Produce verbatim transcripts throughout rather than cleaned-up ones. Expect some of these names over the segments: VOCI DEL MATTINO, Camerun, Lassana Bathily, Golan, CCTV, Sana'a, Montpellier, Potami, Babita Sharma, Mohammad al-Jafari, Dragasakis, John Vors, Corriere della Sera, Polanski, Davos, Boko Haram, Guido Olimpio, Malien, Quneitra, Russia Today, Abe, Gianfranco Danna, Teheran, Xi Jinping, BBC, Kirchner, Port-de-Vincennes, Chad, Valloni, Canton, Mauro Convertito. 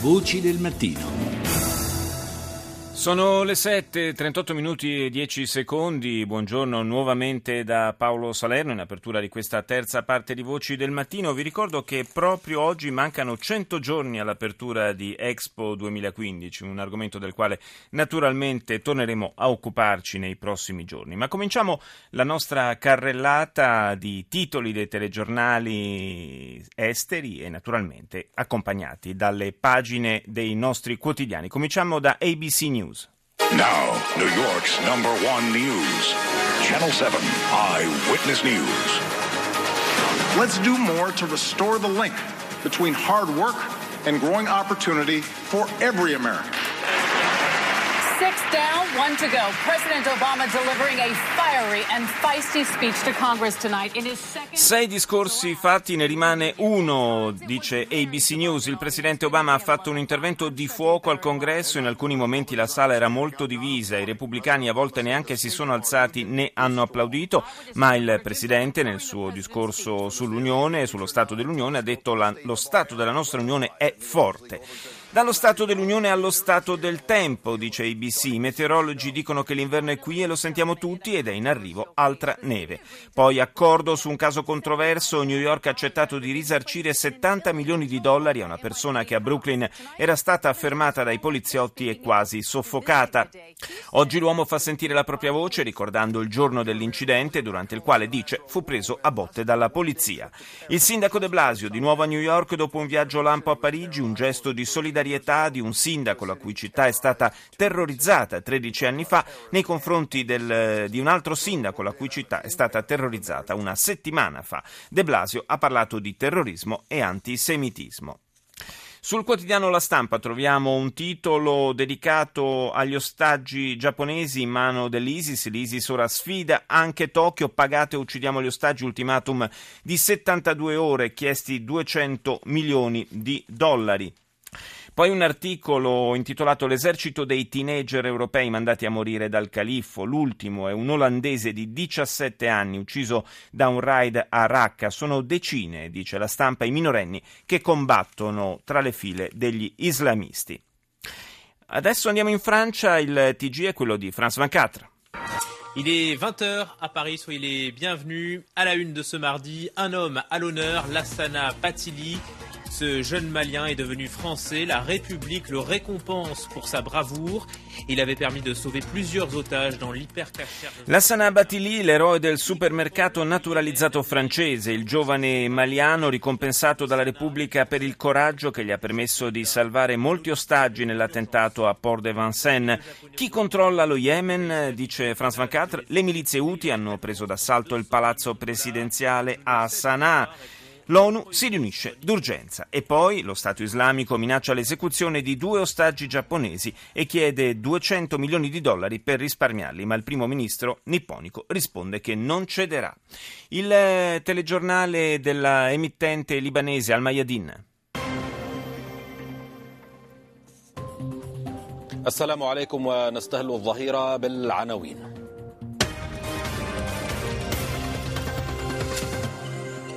Voci del mattino. Sono le sette e trentotto minuti e dieci secondi, buongiorno nuovamente da Paolo Salerno in apertura di questa terza parte di Voci del Mattino. Vi ricordo che proprio oggi mancano cento giorni all'apertura di Expo duemilaquindici, un argomento del quale naturalmente torneremo a occuparci nei prossimi giorni. Ma cominciamo la nostra carrellata di titoli dei telegiornali esteri e naturalmente accompagnati dalle pagine dei nostri quotidiani. Cominciamo da A B C News. Now, New York's number one news. Channel seven, Eyewitness News. Let's do more to restore the link between hard work and growing opportunity for every American. Six down, one to go. President Obama delivering a fiery and feisty speech to Congress tonight. In his second... Sei discorsi fatti, ne rimane uno, dice A B C News. Il presidente Obama ha fatto un intervento di fuoco al Congresso. In alcuni momenti la sala era molto divisa. I repubblicani a volte neanche si sono alzati né hanno applaudito. Ma il presidente, nel suo discorso sull'Unione, sullo Stato dell'Unione, ha detto la, lo Stato della nostra Unione è forte. Dallo Stato dell'Unione allo Stato del tempo, dice A B C, i meteorologi dicono che l'inverno è qui e lo sentiamo tutti ed è in arrivo altra neve. Poi accordo su un caso controverso, New York ha accettato di risarcire settanta milioni di dollari a una persona che a Brooklyn era stata fermata dai poliziotti e quasi soffocata. Oggi l'uomo fa sentire la propria voce ricordando il giorno dell'incidente durante il quale, dice, fu preso a botte dalla polizia. Il sindaco De Blasio di nuovo a New York dopo un viaggio lampo a Parigi, un gesto di solidarietà di un sindaco la cui città è stata terrorizzata tredici anni fa nei confronti del, di un altro sindaco la cui città è stata terrorizzata una settimana fa. De Blasio ha parlato di terrorismo e antisemitismo. Sul quotidiano La Stampa troviamo un titolo dedicato agli ostaggi giapponesi in mano dell'Isis. L'Isis ora sfida anche Tokyo, pagate o uccidiamo gli ostaggi, ultimatum di settantadue ore, chiesti duecento milioni di dollari. Poi un articolo intitolato L'esercito dei teenager europei mandati a morire dal califfo. L'ultimo è un olandese di diciassette anni ucciso da un raid a Raqqa. Sono decine, dice La Stampa, i minorenni che combattono tra le file degli islamisti. Adesso andiamo in Francia, il T G è quello di France ventiquattro. Il est vingt heures à Paris, soyez les bienvenus. À la une de ce mardi, un homme à l'honneur, Lassana Bathily. Ce jeune Malien est devenu français, la République le récompense pour sa bravoure. Il avait permis de sauver plusieurs otages dans l'hypercachère. Lassana Bathily, l'eroe del supermercato naturalizzato francese, il giovane maliano ricompensato dalla Repubblica per il coraggio che gli ha permesso di salvare molti ostaggi nell'attentato a Port-de-Vincennes. Chi controlla lo Yemen, dice France ventiquattro, le milizie Houthi hanno preso d'assalto il palazzo presidenziale a Sana'a. L'ONU si riunisce d'urgenza e poi lo Stato islamico minaccia l'esecuzione di due ostaggi giapponesi e chiede duecento milioni di dollari per risparmiarli, ma il primo ministro nipponico risponde che non cederà. Il telegiornale della emittente libanese Al Mayadeen. Assalamu alaikum wa nastahlu al-zahira bil-anawin.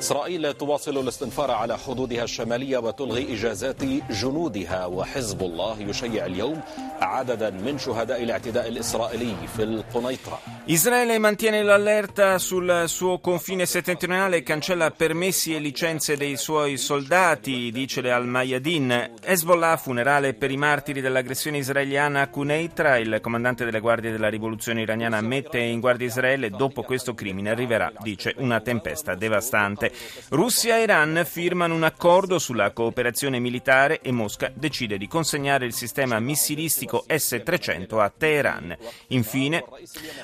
إسرائيل تواصل الاستنفار على حدودها الشمالية وتلغي إجازات جنودها وحزب الله يشيع اليوم عددا من شهداء الاعتداء الإسرائيلي في القنيطرة. Israele mantiene l'allerta sul suo confine settentrionale e cancella permessi e licenze dei suoi soldati, dice Al Mayadeen. Hezbollah, funerale per i martiri dell'aggressione israeliana a Quneitra. Il comandante delle guardie della rivoluzione iraniana mette in guardia Israele. Dopo questo crimine arriverà, dice, una tempesta devastante. Russia e Iran firmano un accordo sulla cooperazione militare e Mosca decide di consegnare il sistema missilistico S trecento a Teheran. Infine,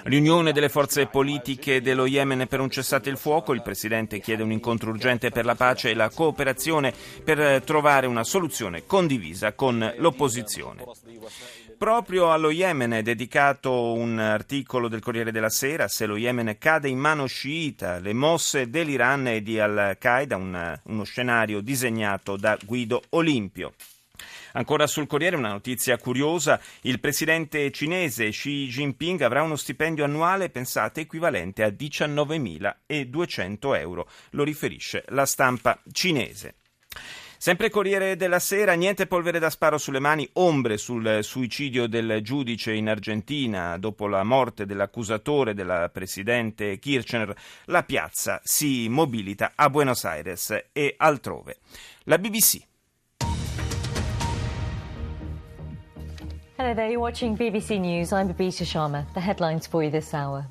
riunione delle forze politiche dello Yemen per un cessate il fuoco. Il presidente chiede un incontro urgente per la pace e la cooperazione per trovare una soluzione condivisa con l'opposizione. Proprio allo Yemen è dedicato un articolo del Corriere della Sera. Se lo Yemen cade in mano sciita, le mosse dell'Iran e di Al-Qaeda, un, uno scenario disegnato da Guido Olimpio. Ancora sul Corriere una notizia curiosa, il presidente cinese Xi Jinping avrà uno stipendio annuale, pensate, equivalente a diciannovemiladuecento euro, lo riferisce La Stampa cinese. Sempre Corriere della Sera, niente polvere da sparo sulle mani, ombre sul suicidio del giudice in Argentina dopo la morte dell'accusatore della presidente Kirchner. La piazza si mobilita a Buenos Aires e altrove. La B B C. Hello there, you're watching B B C News. I'm Babita Sharma. The headlines for you this hour.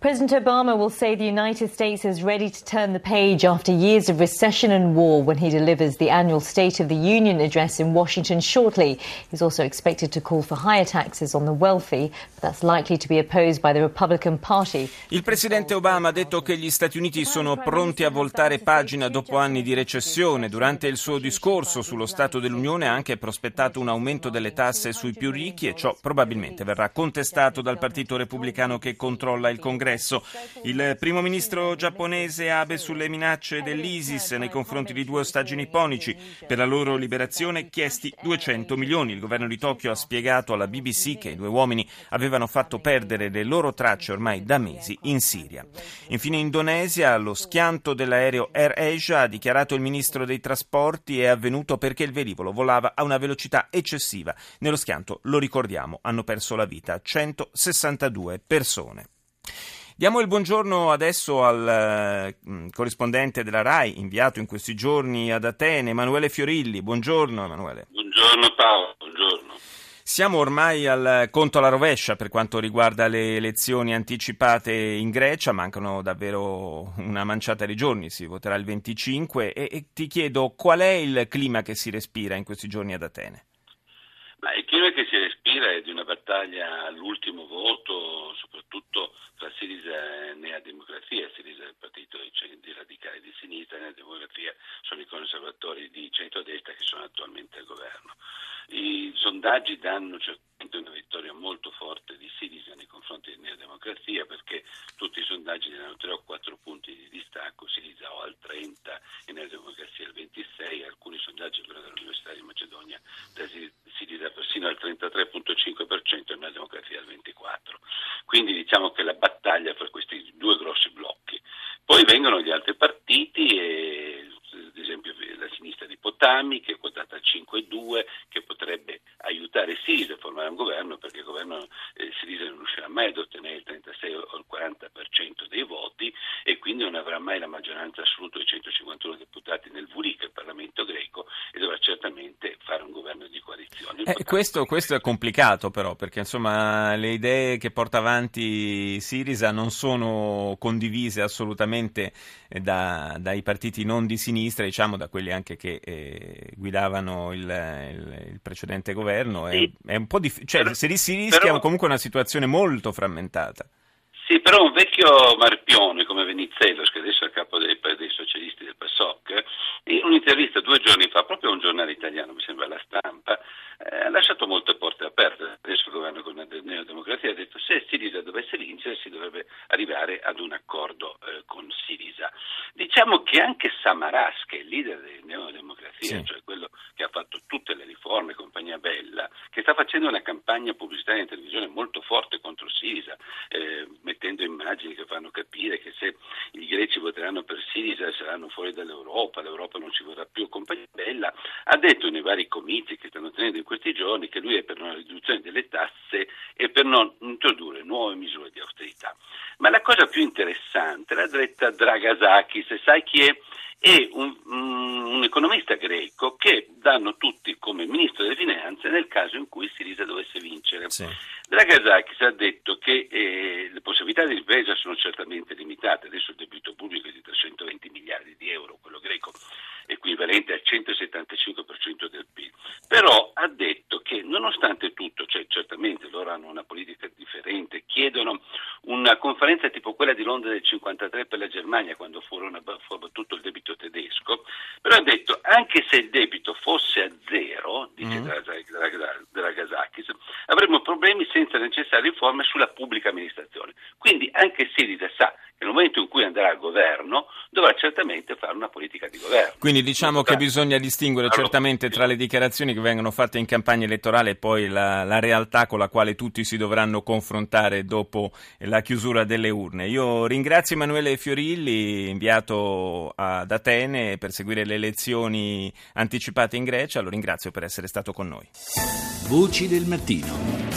President Obama will say the United States is ready to turn the page after years of recession and war when he delivers the annual State of the Union address in Washington shortly. He's also expected to call for higher taxes on the wealthy, but that's likely to be opposed by the Republican Party. Il presidente Obama ha detto che gli Stati Uniti sono pronti a voltare pagina dopo anni di recessione. Durante il suo discorso sullo Stato dell'Unione ha anche prospettato un aumento delle tasse sui più ricchi e ciò probabilmente verrà contestato dal Partito Repubblicano che controlla il Congresso. Il primo ministro giapponese Abe sulle minacce dell'Isis nei confronti di due ostaggi nipponici, per la loro liberazione chiesti duecento milioni. Il governo di Tokyo ha spiegato alla B B C che i due uomini avevano fatto perdere le loro tracce ormai da mesi in Siria. Infine Indonesia, lo schianto dell'aereo Air Asia, ha dichiarato il ministro dei trasporti, è avvenuto perché il velivolo volava a una velocità eccessiva. Nello schianto, lo ricordiamo, hanno perso la vita centosessantadue persone. Diamo il buongiorno adesso al uh, corrispondente della RAI, inviato in questi giorni ad Atene, Emanuele Fiorilli. Buongiorno Emanuele. Buongiorno Paolo, buongiorno. Siamo ormai al conto alla rovescia per quanto riguarda le elezioni anticipate in Grecia, mancano davvero una manciata di giorni, si voterà il venticinque e, e ti chiedo qual è il clima che si respira in questi giorni ad Atene? Ma il clima che si respira è di una battaglia all'ultimo voto, soprattutto tra Syriza e Nea Democrazia. Syriza è il partito dei radicali di sinistra, Nea Democrazia sono i conservatori di centrodestra che sono attualmente al governo. I sondaggi danno certamente una vittoria molto forte di Syriza nei confronti di Nea Democrazia, perché tutti i sondaggi danno tre o quattro punti di distacco, Syriza o al trenta e Nea Democrazia al ventisei, alcuni sondaggi quello dell'Università di Macedonia da Syriza persino al trentatré virgola cinque per cento e una democrazia al ventiquattro per cento. Quindi diciamo che la battaglia fra questi due grossi blocchi. Poi vengono gli altri partiti, e, ad esempio la sinistra di Potami che è quotata al cinque virgola due per cento, che potrebbe aiutare Syriza a formare un governo, perché il governo eh, Syriza non riuscirà mai ad ottenere il trentasei o il quaranta per cento dei voti e quindi non avrà mai la maggioranza assoluta dei centocinquantuno deputati nel Vurica, il Parlamento greco, e dovrà certamente fare un governo di coalizione. Eh, questo, questo è complicato però, perché insomma le idee che porta avanti Syriza non sono condivise assolutamente da, dai partiti non di sinistra, diciamo da quelli anche che eh, guidavano il, il, il precedente governo. È, sì. È un po' difficile, cioè, però, se si rischia però, comunque una situazione molto frammentata. Sì, però un vecchio marpione come Venizelos, che adesso è a capo dei, dei socialisti del PASOK, in un'intervista due giorni fa, proprio a un giornale italiano, mi sembra La Stampa, eh, ha lasciato molte porte aperte. Adesso il governo con la Neodemocrazia ha detto se Syriza dovesse vincere si dovrebbe arrivare ad un accordo eh, con Syriza. Diciamo che anche Samaras, che è il leader della Neodemocrazia, sì, cioè quello che ha fatto tutte le riforme, compagnia bella, che sta facendo una campagna pubblicitaria in televisione molto forte contro Syriza, eh, mettendo immagini che fanno capire che se i greci voteranno per Syriza saranno fuori dall'Europa, l'Europa non ci vorrà più, compagnia bella, ha detto nei vari comizi che stanno tenendo in questi giorni che lui è per una riduzione delle tasse e per non introdurre nuove misure di austerità. Ma la cosa più interessante l'ha detta Dragasakis, sai chi è? È un, um, un economista greco che danno tutti come ministro delle finanze nel caso in cui Syriza dovesse vincere. Sì. Dragasakis ha detto che eh, le possibilità di spesa sono certamente limitate, adesso il debito pubblico è di trecentoventi miliardi di euro, quello greco, equivalente al centosettantacinque per cento del P I L, però ha detto che nonostante tutto, cioè certamente loro hanno una politica differente, chiedono una conferenza tipo quella di Londra del cinquantatré per la Germania quando fu abbattuto il debito tedesco, però ha detto anche se il debito fosse a zero, dice mm-hmm. Dragasakis, avremmo problemi senza necessarie riforme sulla pubblica amministrazione. Quindi anche Syriza sa che nel momento in cui andrà al governo dovrà certamente fare una politica di governo. Quindi diciamo che bisogna distinguere allora, certamente tra le dichiarazioni che vengono fatte in campagna elettorale e poi la, la realtà con la quale tutti si dovranno confrontare dopo la chiusura delle urne. Io ringrazio Emanuele Fiorilli, inviato ad Atene per seguire le elezioni anticipate in Grecia. Lo ringrazio per essere stato con noi. Voci del mattino.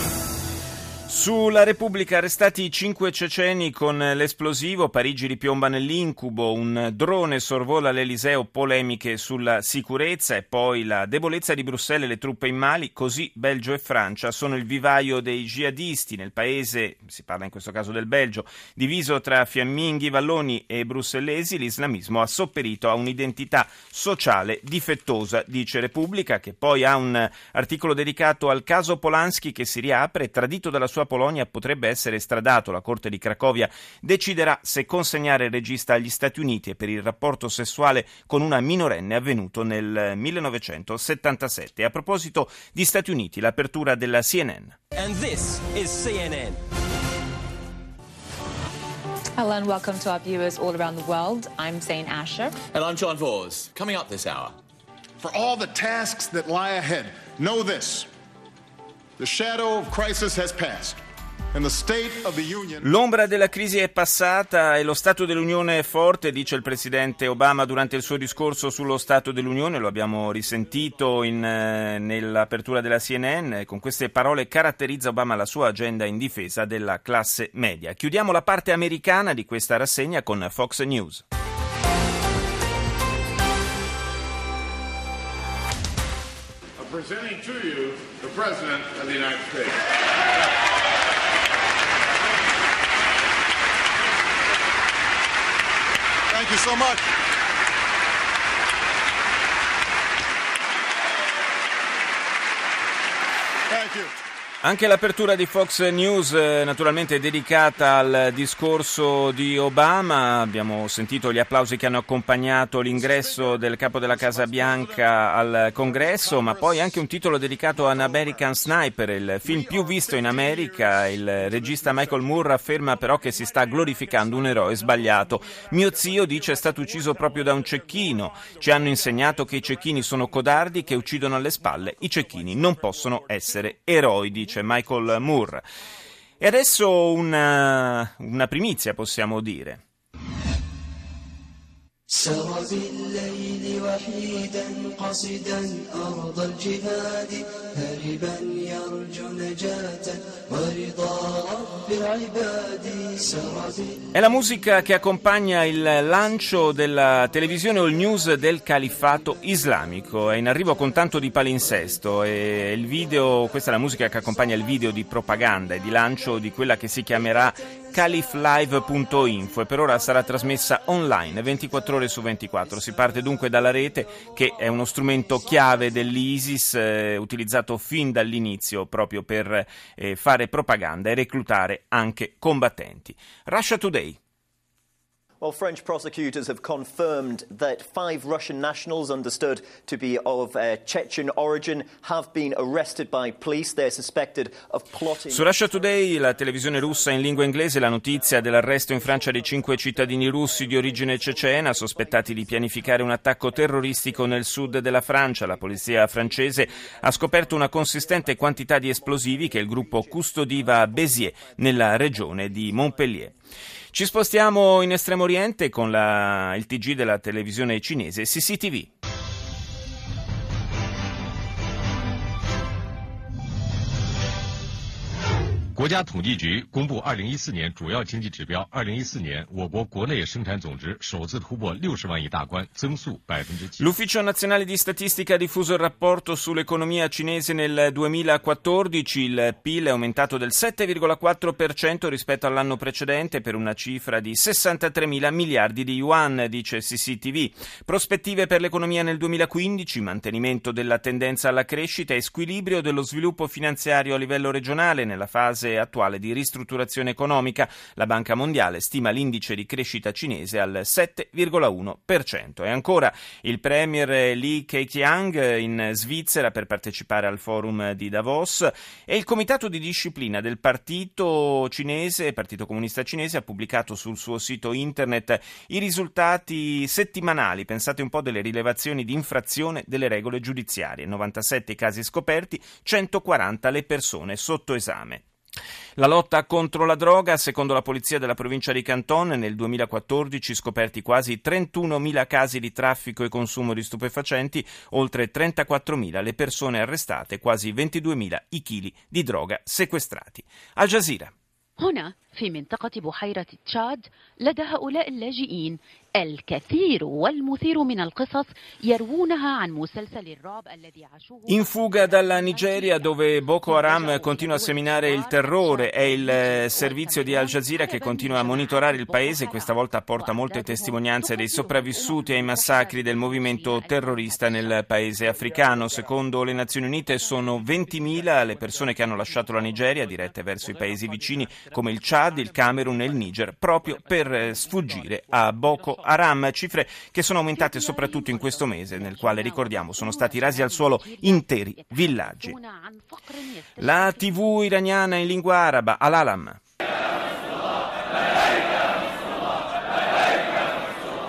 Sulla Repubblica, arrestati cinque ceceni con l'esplosivo, Parigi ripiomba nell'incubo, un drone sorvola l'Eliseo, polemiche sulla sicurezza e poi la debolezza di Bruxelles e le truppe in Mali, così Belgio e Francia sono il vivaio dei jihadisti nel paese, si parla in questo caso del Belgio, diviso tra fiamminghi, valloni e brussellesi, l'islamismo ha sopperito a un'identità sociale difettosa, dice Repubblica, che poi ha un articolo dedicato al caso Polanski che si riapre, tradito dalla sua Polonia potrebbe essere estradato. La Corte di Cracovia deciderà se consegnare il regista agli Stati Uniti e per il rapporto sessuale con una minorenne avvenuto nel millenovecentosettantasette. A proposito di Stati Uniti, l'apertura della C N N. And this is C N N. Hello and welcome to our viewers all around the world. I'm Zane Asher. And I'm John Vors. Coming up this hour. For all the tasks that lie ahead, know this. The shadow of crisis has passed. L'ombra della crisi è passata e lo Stato dell'Unione è forte, dice il Presidente Obama durante il suo discorso sullo Stato dell'Unione, lo abbiamo risentito in, eh, nell'apertura della C N N, con queste parole caratterizza Obama la sua agenda in difesa della classe media. Chiudiamo la parte americana di questa rassegna con Fox News. Presenting to you the President of the United States. Thank you so much. Thank you. Anche l'apertura di Fox News naturalmente è dedicata al discorso di Obama, abbiamo sentito gli applausi che hanno accompagnato l'ingresso del capo della Casa Bianca al congresso, ma poi anche un titolo dedicato a An American Sniper, il film più visto in America. Il regista Michael Moore afferma però che si sta glorificando un eroe sbagliato. Mio zio, dice, è stato ucciso proprio da un cecchino, ci hanno insegnato che i cecchini sono codardi, che uccidono alle spalle, i cecchini non possono essere eroi, dice Michael Moore. E adesso una, una primizia, possiamo dire. È la musica che accompagna il lancio della televisione All News del Califfato Islamico. È in arrivo con tanto di palinsesto e il video, questa è la musica che accompagna il video di propaganda e di lancio di quella che si chiamerà califlive punto info e per ora sarà trasmessa online ventiquattro ore su ventiquattro. Si parte dunque dalla rete, che è uno strumento chiave dell'ISIS eh, utilizzato fin dall'inizio proprio per eh, fare propaganda e reclutare anche combattenti. Russia Today. Well, French prosecutors have confirmed that five Russian nationals understood to be of uh, Chechen origin have been arrested by police. They're suspected of plotting. Su Russia Today, la televisione russa in lingua inglese, la notizia dell'arresto in Francia di cinque cittadini russi di origine cecena sospettati di pianificare un attacco terroristico nel sud della Francia. La polizia francese ha scoperto una consistente quantità di esplosivi che il gruppo custodiva a Béziers, nella regione di Montpellier. Ci spostiamo in Estremo Oriente con la, il T G della televisione cinese C C T V. L'Ufficio Nazionale di Statistica ha diffuso il rapporto sull'economia cinese nel duemilaquattordici. Il P I L è aumentato del sette virgola quattro per cento rispetto all'anno precedente per una cifra di sessantatré mila miliardi di yuan, dice C C T V. Prospettive per l'economia nel duemilaquindici, mantenimento della tendenza alla crescita e squilibrio dello sviluppo finanziario a livello regionale nella fase fase attuale di ristrutturazione economica. La Banca Mondiale stima l'indice di crescita cinese al sette virgola uno per cento. E ancora il premier Li Keqiang in Svizzera per partecipare al forum di Davos, e il comitato di disciplina del partito cinese, partito comunista cinese, ha pubblicato sul suo sito internet i risultati settimanali, pensate un po', delle rilevazioni di infrazione delle regole giudiziarie, novantasette i casi scoperti, centoquaranta le persone sotto esame. La lotta contro la droga: secondo la polizia della provincia di Canton nel duemilaquattordici scoperti quasi trentunomila casi di traffico e consumo di stupefacenti, oltre trentaquattromila le persone arrestate, quasi ventiduemila i chili di droga sequestrati. Al Jazeera. هنا في منطقة بحيرة تشاد لدى هؤلاء اللاجئين الكثير والمثير من القصص يروونها عن مسلسل الرعب الذي عاشوه. In fuga dalla Nigeria, dove Boko Haram continua a seminare il terrore, è il servizio di Al Jazeera che continua a monitorare il paese, questa volta porta molte testimonianze dei sopravvissuti ai massacri del movimento terrorista nel paese africano. Secondo le Nazioni Unite sono ventimila le persone che hanno lasciato la Nigeria dirette verso i paesi vicini come il Chad, il Camerun e il Niger, proprio per sfuggire a Boko Haram, cifre che sono aumentate soprattutto in questo mese nel quale, ricordiamo, sono stati rasi al suolo interi villaggi. La tivù iraniana in lingua araba, Al-Alam.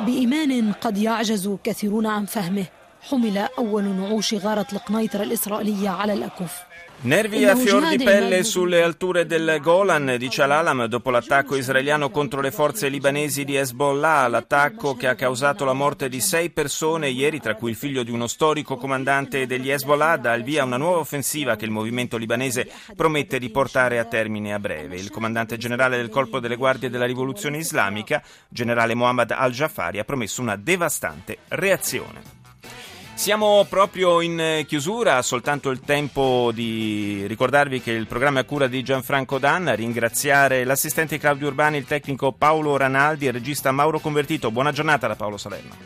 بإيمان قد يعجز كثيرون عن فهمه حمل أول نعوش غارة القنيطرة الإسرائيلية على الأكف. Nervi a fior di pelle sulle alture del Golan, dice Al-Alam, dopo l'attacco israeliano contro le forze libanesi di Hezbollah, l'attacco che ha causato la morte di sei persone ieri, tra cui il figlio di uno storico comandante degli Hezbollah, dà il via a una nuova offensiva che il movimento libanese promette di portare a termine a breve. Il comandante generale del Corpo delle Guardie della Rivoluzione Islamica, generale Mohammad al-Jafari, ha promesso una devastante reazione. Siamo proprio in chiusura, soltanto il tempo di ricordarvi che il programma è a cura di Gianfranco Danna, ringraziare l'assistente Claudio Urbani, il tecnico Paolo Ranaldi e il regista Mauro Convertito. Buona giornata da Paolo Salerno.